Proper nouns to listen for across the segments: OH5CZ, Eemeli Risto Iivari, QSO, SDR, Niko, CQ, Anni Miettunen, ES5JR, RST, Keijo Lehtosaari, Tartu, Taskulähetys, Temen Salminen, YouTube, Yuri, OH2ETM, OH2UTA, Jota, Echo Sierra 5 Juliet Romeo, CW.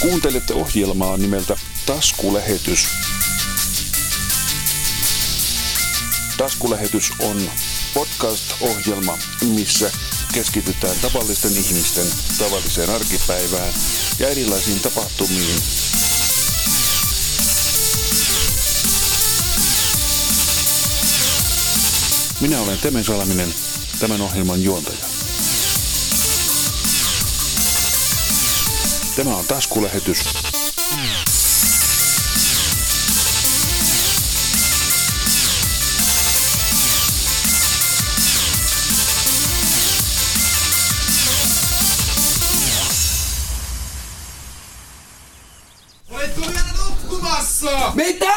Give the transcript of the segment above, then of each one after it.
Kuuntelette ohjelmaa nimeltä Taskulähetys. Taskulähetys on podcast-ohjelma, missä keskitytään tavallisten ihmisten tavalliseen arkipäivään ja erilaisiin tapahtumiin. Minä olen Temen Salminen, tämän ohjelman juontaja. Tämä on Taskulähetys. Oletko vielä nukkumassa? Mitä?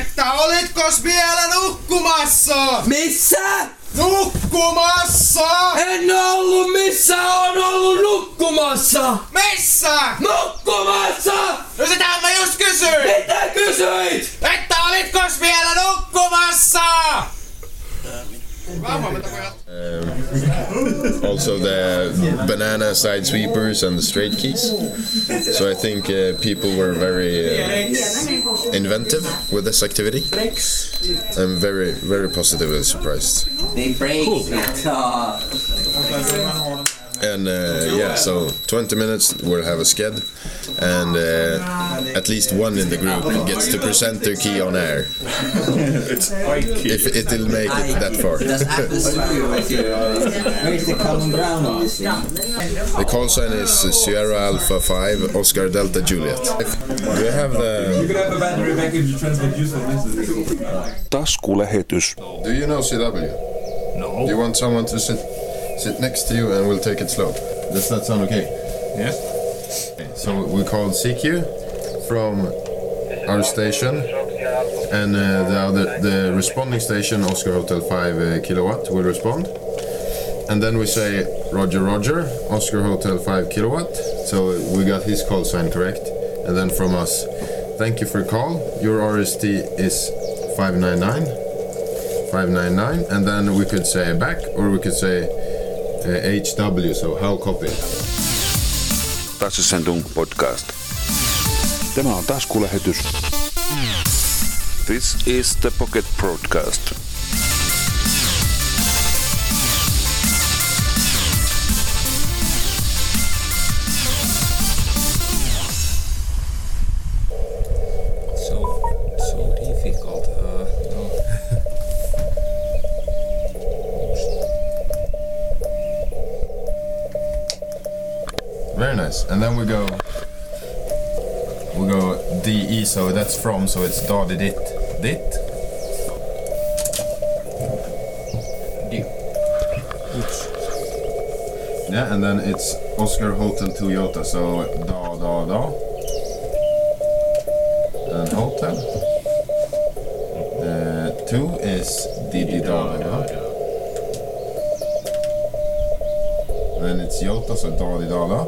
Että olitkos vielä nukkumassa? Missä? Nukkumassa! En ollut missä, on ollut nukkumassa! Missä? Nukkumassa! No sitä mä just kysyin! Mitä kysyit? Että olitkos vielä nukkumassa? Also the banana side sweepers and the straight keys. So I think people were very inventive with this activity. I'm very, very positively surprised. They break it. And so 20 minutes we'll have a sked, and at least one in the group gets to present their key on air. If it'll make it that far. Where's the common ground on this thing? The call sign is Sierra Alpha 5 Oscar Delta Juliet. We have the. You can have a battery package to transmit useful messages. Taskulähetys. Do you know CW? No. Do you want someone to sit next to you and we'll take it slow? Does that sound okay? Yes. So we called CQ from our station, and the responding station, Oscar Hotel 5 kilowatt, will respond. And then we say Roger, Roger, Oscar Hotel 5 kilowatt. So we got his call sign correct. And then from us, thank you for your call. Your RST is 599. And then we could say back, or we could say HW, so how copy? Tassisendung podcast. Tämä on Taskulähetys. This is the Pocket Broadcast. So difficult. Very nice. And then we go DE, so that's from, so it's da di dit. Dit. Yeah, and then it's Oscar Hotel Toyota, so da da da. And hotel. 2 is di di da da. And then it's Yota, so da di da da.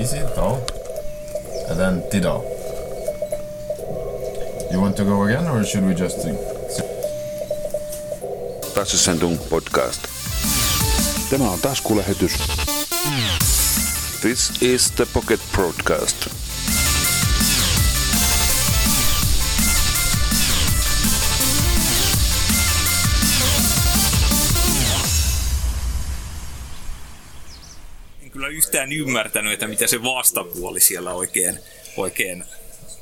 Easy, da, and then dida. You want to go again, or should we just sing? Tassisendung podcast. Tämä on Taskulähetys. This is the Pocket Broadcast. Yhtään ymmärtänyt, että mitä se vastapuoli siellä oikein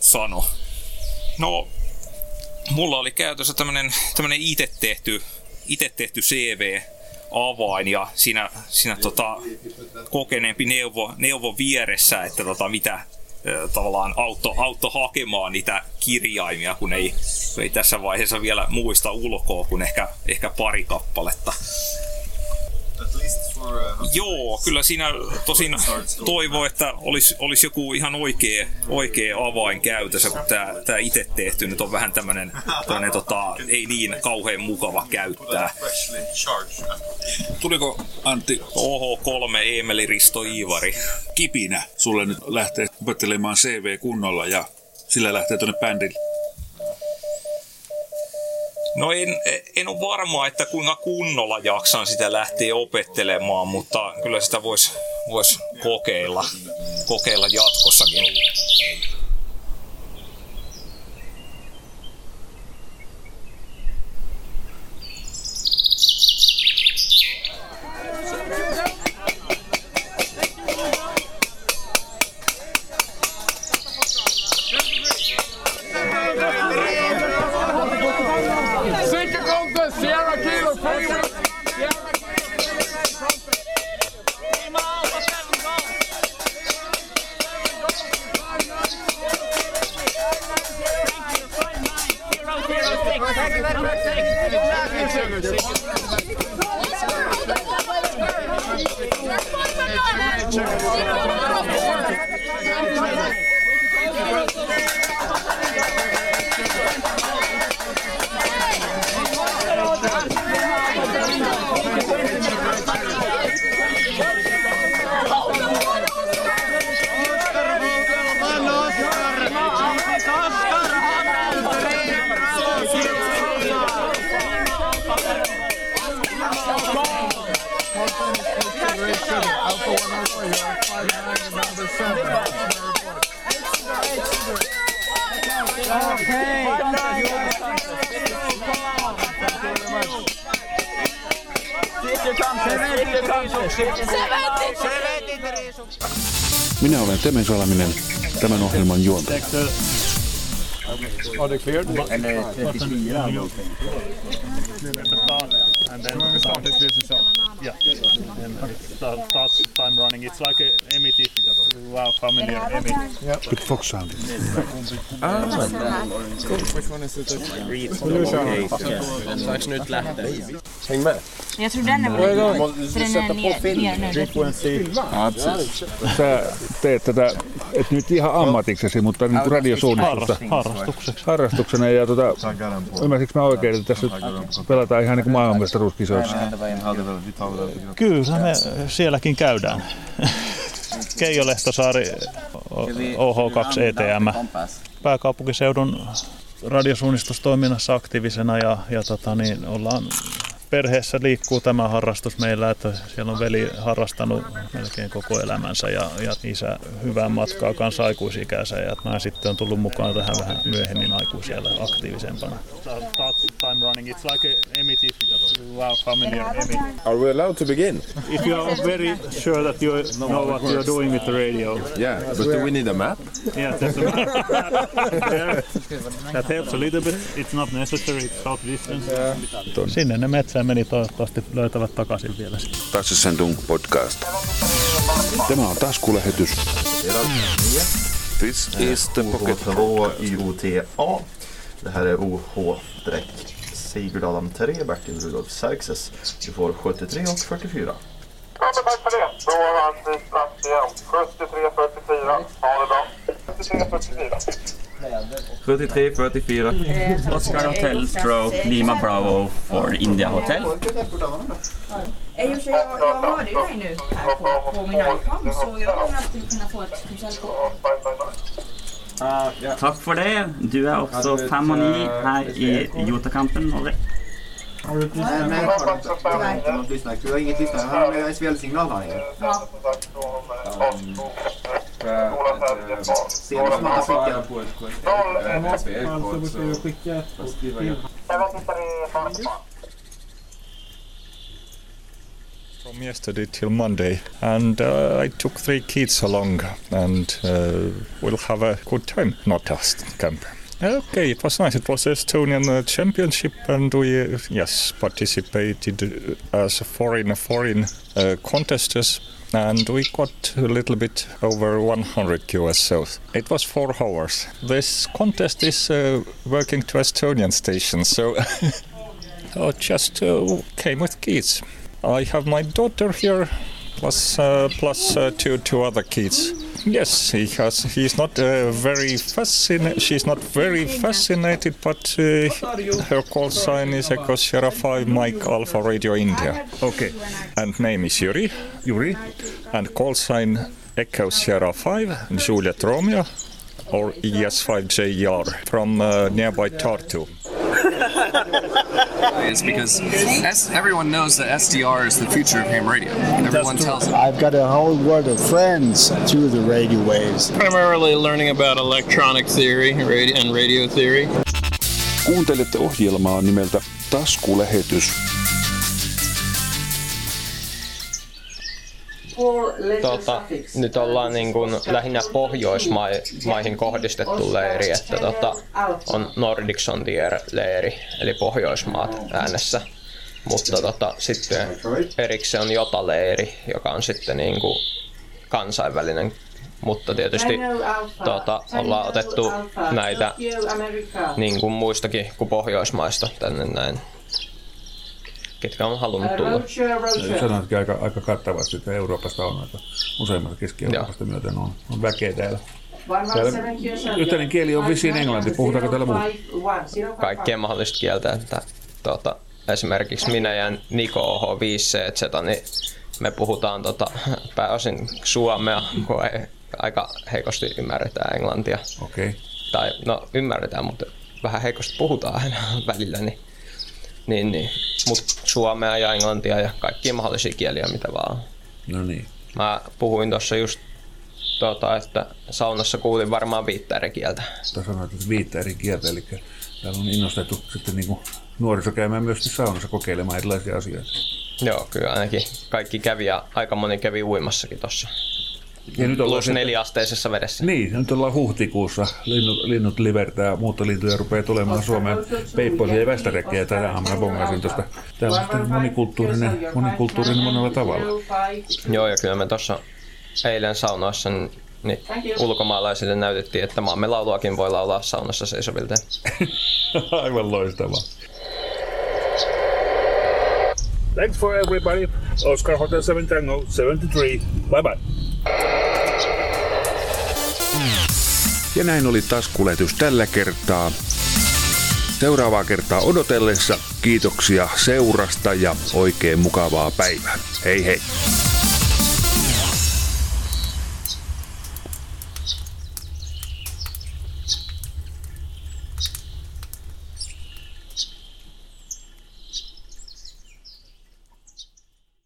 sano. No, mulla oli käytössä tämmönen itse tehty CV-avain, ja siinä kokeneempi neuvo vieressä, että mitä tavallaan auttoi hakemaan niitä kirjaimia, kun ei tässä vaiheessa vielä muista ulkoa, kun ehkä pari kappaletta. Joo, kyllä siinä tosin toivo, että olisi joku ihan oikea avain käytössä, kun tää itse tehty nyt on vähän tämmönen ei niin kauhean mukava käyttää. Tuliko, Antti, OH3 Eemeli Risto Iivari kipinä sulle nyt lähtee opettelemaan CV kunnolla, ja sillä lähtee tuonne bändille? No en ole varma, että kuinka kunnolla jaksan sitä lähteä opettelemaan, mutta kyllä sitä voisi kokeilla jatkossakin. Minä olen Temen Salminen, tämän ohjelman juontaja. Good fox sound. Häng med. Jag tror den är bra. Måste sätta på filmen. Teet tätä, et nyt ihan ammatiksesi, mutta niin kuin radiosuunnittelusta. Harrastuksena. Ja ymmärsikö mä oikein, että tässä nyt pelataan ihan niin kuin maailmanmestaruuskisoissa? Kyllä me sielläkin käydään. Keijo Lehtosaari, OH2ETM, pääkaupunkiseudun radiosuunnistustoiminnassa aktiivisena ja ollaan perheessä liikkuu tämä harrastus meillä, että siellä on veli harrastanut melkein koko elämänsä ja isä hyvää matkaa kanssa aikuisikänsä ja mä sitten on tullut mukaan tähän vähän myöhemmin aikuisella aktiivisempana. Time running, it's like a familiar emit. Are we allowed to begin? If you are very sure that you know what you are doing with the radio. Yeah, but do we need a map? Yeah, there's a map. That helps a little bit. It's not necessary, it's not distance. Sinne ne metsään meni, toivottavasti löytävät takaisin vielä. Tassisendung podcast. Tämä on Taskulähetys. This is the pocket OH2UTA. Det här är OH-dräkt Sigurd Adam 3, Bertil Rudolf Serxes. Du får 73 och 44. Ja, men tack för det. Då har han blivit snabbt igen. 73, 44. Ha det bra. 73, 44. 73, 44. Oscar Hotel Stroke, Lima Bravo for India Hotel. Jag har ju dig nu här på min iPhone, så jag kommer alltid kunna få ett konsultkort. Takk for det. Du er også 5-9 her i Jota-kampen, Olrik. Har du inget lyssnare? Han har ju spelsignal här inne. Ja. Se om man skickar på ett kort. Alltså måste vi skicka ett kort till. From yesterday till Monday, and I took 3 kids along, and we'll have a good time. Not just camp. Okay, it was nice. It was Estonian championship, and we participated as foreign contesters, and we got a little bit over 100 QSOs. It was 4 hours. This contest is working to Estonian stations, so I just came with kids. I have my daughter here, plus 2 other kids. Yes, he's not very fascinated. She's not very fascinated, but her call sign is Echo Sierra 5 Mike Alpha Radio India. Okay, and name is Yuri, and call sign Echo Sierra 5 Juliet Romeo, or ES5JR from nearby Tartu. is because everyone knows that SDR is the future of ham radio. Everyone tells them. I've got a whole world of friends through the radio waves. Primarily learning about electronic theory and radio theory. Kuuntelette ohjelmaa nimeltä Taskulähetys. Nyt ollaan niin kuin lähinnä Pohjoismaihin kohdistettu leiri, että on Nordic Sondier-leiri, eli Pohjoismaat äänessä. Mutta sitten erikseen on Jota-leiri, joka on sitten niin kuin kansainvälinen. Mutta tietysti ollaan otettu näitä niin kuin muistakin kuin Pohjoismaista tänne näin, ketkä on halunnut tulla. Sanoitkin aika kattavasti, että Euroopasta on näitä, useimmat Keski-Euroopasta myöten on väkeä täällä. Yhteinen kieli on vissiin englanti, puhutaanko täällä muuta? Kaikkea mahdollista kieltä. Että, esimerkiksi minä ja Niko OH5CZ, niin me puhutaan pääosin suomea, kun ei aika heikosti ymmärretään englantia. Okay. Tai no ymmärretään, mutta vähän heikosti puhutaan aina välillä. Niin. Mut suomea ja englantia ja kaikkia mahdollisia kieliä, mitä vaan. No niin. Mä puhuin tuossa just, että saunassa kuulin varmaan 5 eri kieltä. Sanoit, että 5 eri kieltä, eli täällä on innostettu sitten niin kuin nuoriso käymään myöskin saunassa kokeilemaan erilaisia asioita. Joo, kyllä ainakin kaikki kävi ja aika moni kävi uimassakin tuossa. Ja nyt ollaan 4-asteisessa vedessä. Niin, nyt ollaan huhtikuussa. Linnut livertää, muuttolintuja rupeaa tulemaan Suomeen. Peippoisia ja västärekkejä tänä aamuna bongasin tuosta. Täällä on sitten monikulttuurinen monella tavalla. Joo, ja kyllä me tuossa eilen saunoissa niin ulkomaalaisille näytettiin, että maamme lauluakin voi laulaa saunassa seisovilta. Aivan loistavaa. Thanks for everybody. Oscar Hotel 7 Tango 73. Bye bye. Ja näin oli Taskulähetys tällä kertaa. Seuraavaa kertaa odotellessa kiitoksia seurasta ja oikein mukavaa päivää. Hei hei!